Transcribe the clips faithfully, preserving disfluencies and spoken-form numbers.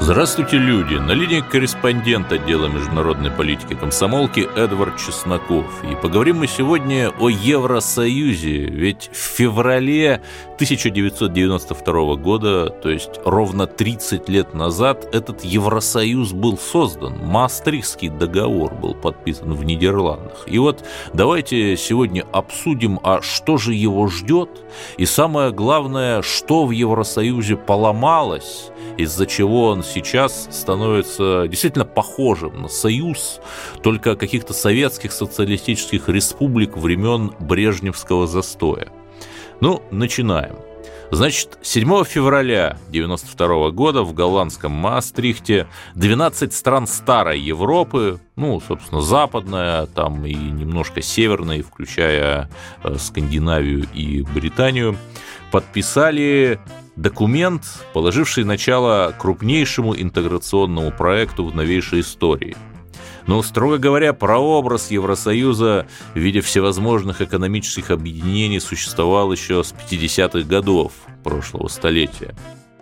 Здравствуйте, люди! На линии корреспондент отдела международной политики комсомолки Эдвард Чесноков. И поговорим мы сегодня о Евросоюзе. Ведь в феврале тысяча девятьсот девяносто второго года, то есть ровно тридцать лет назад, этот Евросоюз был создан. Маастрихтский договор был подписан в Нидерландах. И вот давайте сегодня обсудим, а что же его ждет, и самое главное, что в Евросоюзе поломалось, из-за чего он сейчас становится действительно похожим на союз только каких-то советских социалистических республик времен брежневского застоя. Ну, начинаем. Значит, седьмого февраля девяносто второго года в голландском Маастрихте двенадцать стран Старой Европы, ну, собственно, западная, там и немножко северная, включая Скандинавию и Британию, подписали документ, положивший начало крупнейшему интеграционному проекту в новейшей истории. Но, строго говоря, прообраз Евросоюза в виде всевозможных экономических объединений существовал еще с пятидесятых годов прошлого столетия.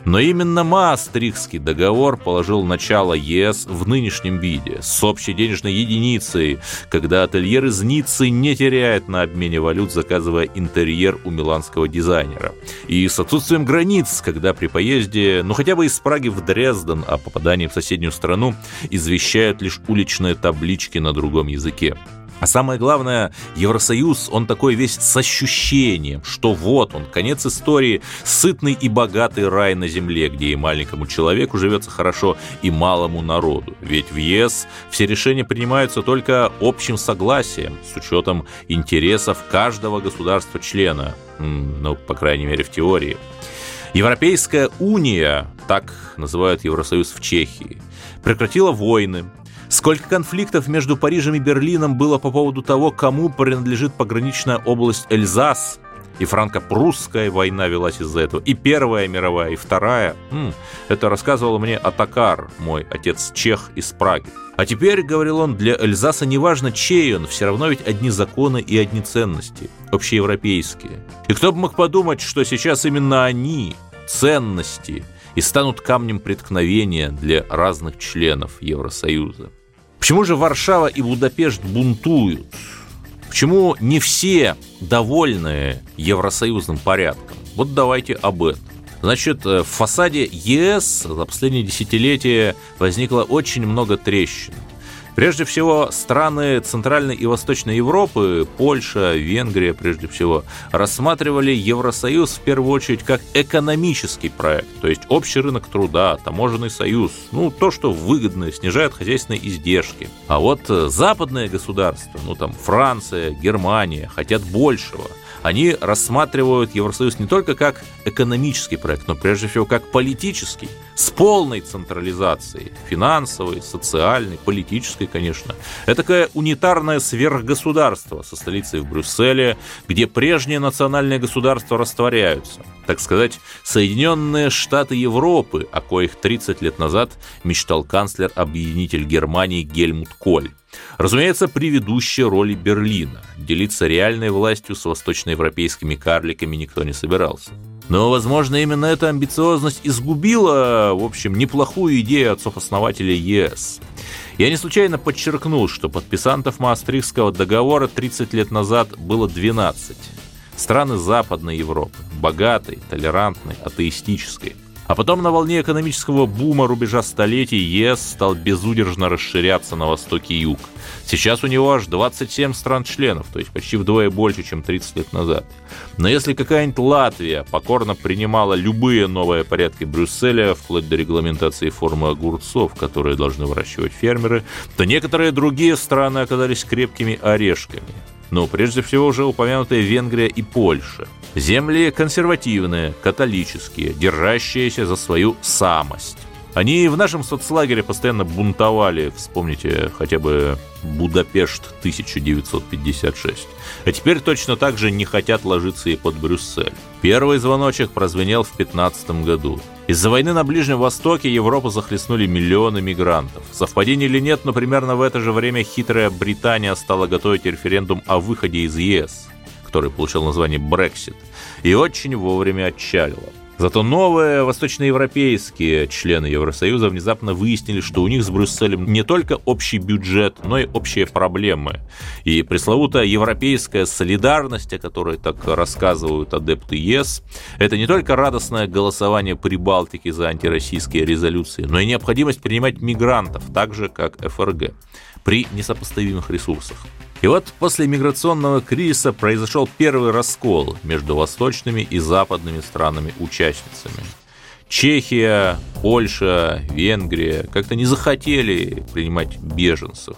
Но именно Маастрихтский договор положил начало ЕС в нынешнем виде, с общей денежной единицей, когда ательер из Ниццы не теряет на обмене валют, заказывая интерьер у миланского дизайнера. И с отсутствием границ, когда при поезде, ну хотя бы из Праги в Дрезден, о попадании в соседнюю страну извещают лишь уличные таблички на другом языке. А самое главное, Евросоюз, он такой весь с ощущением, что вот он, конец истории, сытный и богатый рай на земле, где и маленькому человеку живется хорошо, и малому народу. Ведь в ЕС все решения принимаются только общим согласием, с учетом интересов каждого государства-члена, ну, по крайней мере, в теории. Европейская уния, так называют Евросоюз в Чехии, прекратила войны. Сколько конфликтов между Парижем и Берлином было по поводу того, кому принадлежит пограничная область Эльзас. И франко-прусская война велась из-за этого. И Первая мировая, и Вторая. М-м, это рассказывал мне Атакар, мой отец чех из Праги. А теперь, говорил он, для Эльзаса неважно, чей он, все равно ведь одни законы и одни ценности, общеевропейские. И кто бы мог подумать, что сейчас именно они, ценности, и станут камнем преткновения для разных членов Евросоюза. Почему же Варшава и Будапешт бунтуют? Почему не все довольны евросоюзным порядком? Вот давайте об этом. Значит, в фасаде ЕС за последние десятилетия возникло очень много трещин. Прежде всего, страны Центральной и Восточной Европы, Польша, Венгрия, прежде всего, рассматривали Евросоюз в первую очередь как экономический проект, то есть общий рынок труда, таможенный союз, ну, то, что выгодно, снижает хозяйственные издержки. А вот западные государства, ну, там, Франция, Германия, хотят большего. Они рассматривают Евросоюз не только как экономический проект, но прежде всего как политический, с полной централизацией финансовой, социальной, политической, конечно. Это такое унитарное сверхгосударство со столицей в Брюсселе, где прежние национальные государства растворяются. Так сказать, Соединенные Штаты Европы, о коих тридцать лет назад мечтал канцлер-объединитель Германии Гельмут Коль. Разумеется, при ведущей роли Берлина. Делиться реальной властью с восточноевропейскими карликами никто не собирался. Но, возможно, именно эта амбициозность изгубила, в общем, неплохую идею отцов-основателей ЕС. Я не случайно подчеркнул, что подписантов Маастрихтского договора тридцать лет назад было двенадцать. Страны Западной Европы, богатой, толерантной, атеистической. А потом на волне экономического бума рубежа столетий ЕС стал безудержно расширяться на восток и юг. Сейчас у него аж двадцать семь стран-членов, то есть почти вдвое больше, чем тридцать лет назад. Но если какая-нибудь Латвия покорно принимала любые новые порядки Брюсселя, вплоть до регламентации формы огурцов, которые должны выращивать фермеры, то некоторые другие страны оказались крепкими орешками. Но прежде всего уже упомянутые Венгрия и Польша. Земли консервативные, католические, держащиеся за свою самость. Они в нашем соцлагере постоянно бунтовали. Вспомните хотя бы Будапешт тысяча девятьсот пятьдесят шесть. А теперь точно так же не хотят ложиться и под Брюссель. Первый звоночек прозвенел в пятнадцатом году. Из-за войны на Ближнем Востоке Европу захлестнули миллионы мигрантов. Совпадение или нет, но примерно в это же время хитрая Британия стала готовить референдум о выходе из ЕС, который получил название «Брексит», и очень вовремя отчалила. Зато новые восточноевропейские члены Евросоюза внезапно выяснили, что у них с Брюсселем не только общий бюджет, но и общие проблемы. И пресловутая европейская солидарность, о которой так рассказывают адепты ЕС, это не только радостное голосование Прибалтики за антироссийские резолюции, но и необходимость принимать мигрантов, так же, как ФРГ, при несопоставимых ресурсах. И вот после миграционного кризиса произошел первый раскол между восточными и западными странами-участницами. Чехия, Польша, Венгрия как-то не захотели принимать беженцев.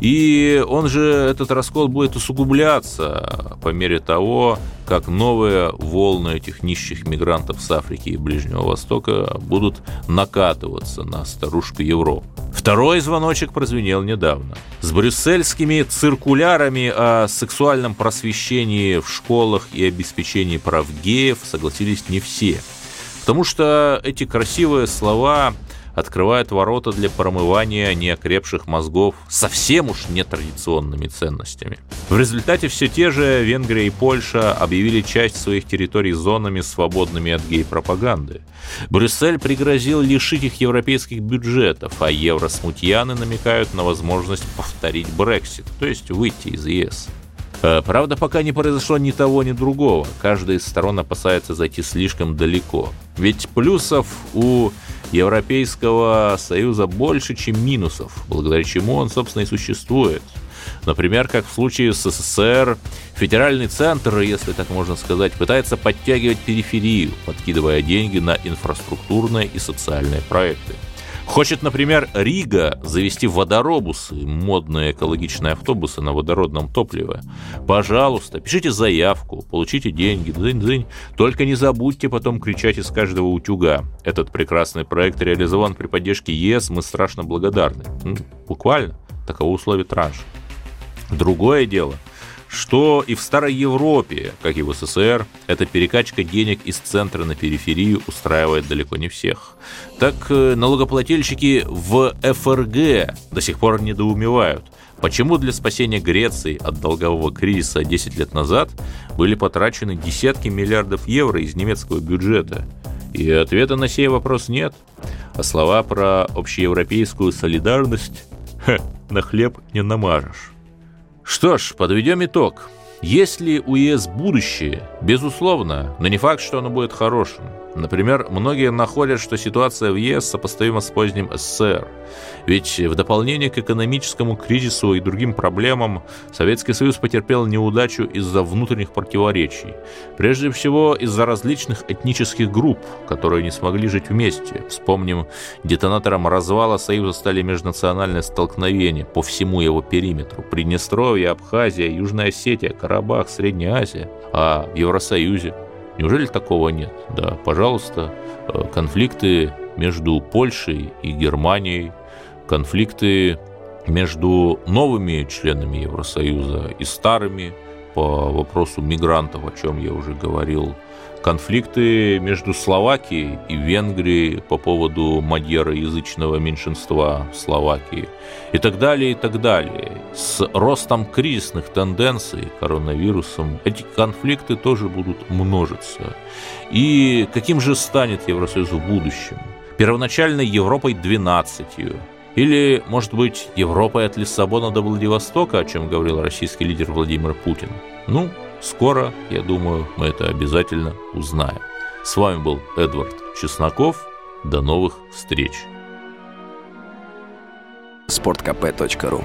И он же, этот раскол будет усугубляться по мере того, как новые волны этих нищих мигрантов с Африки и Ближнего Востока будут накатываться на старушку Европу. Второй звоночек прозвенел недавно. С брюссельскими циркулярами о сексуальном просвещении в школах и обеспечении прав геев согласились не все. Потому что эти красивые слова открывают ворота для промывания неокрепших мозгов совсем уж нетрадиционными ценностями. В результате все те же Венгрия и Польша объявили часть своих территорий зонами, свободными от гей-пропаганды. Брюссель пригрозил лишить их европейских бюджетов, а евросмутьяны намекают на возможность повторить Брексит, то есть выйти из ЕС. Правда, пока не произошло ни того, ни другого. Каждая из сторон опасается зайти слишком далеко. Ведь плюсов у Европейского Союза больше, чем минусов, благодаря чему он, собственно, и существует. Например, как в случае с СССР, федеральный центр, если так можно сказать, пытается подтягивать периферию, подкидывая деньги на инфраструктурные и социальные проекты. Хочет, например, Рига завести водоробусы, модные экологичные автобусы на водородном топливе. Пожалуйста, пишите заявку, получите деньги, дзынь-дзынь. Только не забудьте потом кричать из каждого утюга. Этот прекрасный проект реализован при поддержке ЕС, мы страшно благодарны. Буквально, таково условие транша. Другое дело, что и в Старой Европе, как и в СССР, эта перекачка денег из центра на периферию устраивает далеко не всех. Так налогоплательщики в ФРГ до сих пор недоумевают, почему для спасения Греции от долгового кризиса десять лет назад были потрачены десятки миллиардов евро из немецкого бюджета. И ответа на сей вопрос нет. А слова про общеевропейскую солидарность ха, на хлеб не намажешь. Что ж, подведем итог. Есть ли у ЕС будущее? Безусловно, но не факт, что оно будет хорошим. Например, многие находят, что ситуация в ЕС сопоставима с поздним СССР. Ведь в дополнение к экономическому кризису и другим проблемам Советский Союз потерпел неудачу из-за внутренних противоречий. Прежде всего, из-за различных этнических групп, которые не смогли жить вместе. Вспомним, детонатором развала Союза стали межнациональные столкновения по всему его периметру. Приднестровье, Абхазия, Южная Осетия, Карабах, Средняя Азия. А в Евросоюзе неужели такого нет? Да, пожалуйста, конфликты между Польшей и Германией, конфликты между новыми членами Евросоюза и старыми по вопросу мигрантов, о чем я уже говорил, конфликты между Словакией и Венгрией по поводу мадьяроязычного меньшинства в Словакии и так далее, и так далее. С ростом кризисных тенденций, коронавирусом, эти конфликты тоже будут множиться. И каким же станет Евросоюз в будущем? Первоначальной Европой двенадцатью. Или, может быть, Европой от Лиссабона до Владивостока, о чем говорил российский лидер Владимир Путин? Ну, скоро, я думаю, мы это обязательно узнаем. С вами был Эдвард Чесноков. До новых встреч. спорт кэ пэ точка ру.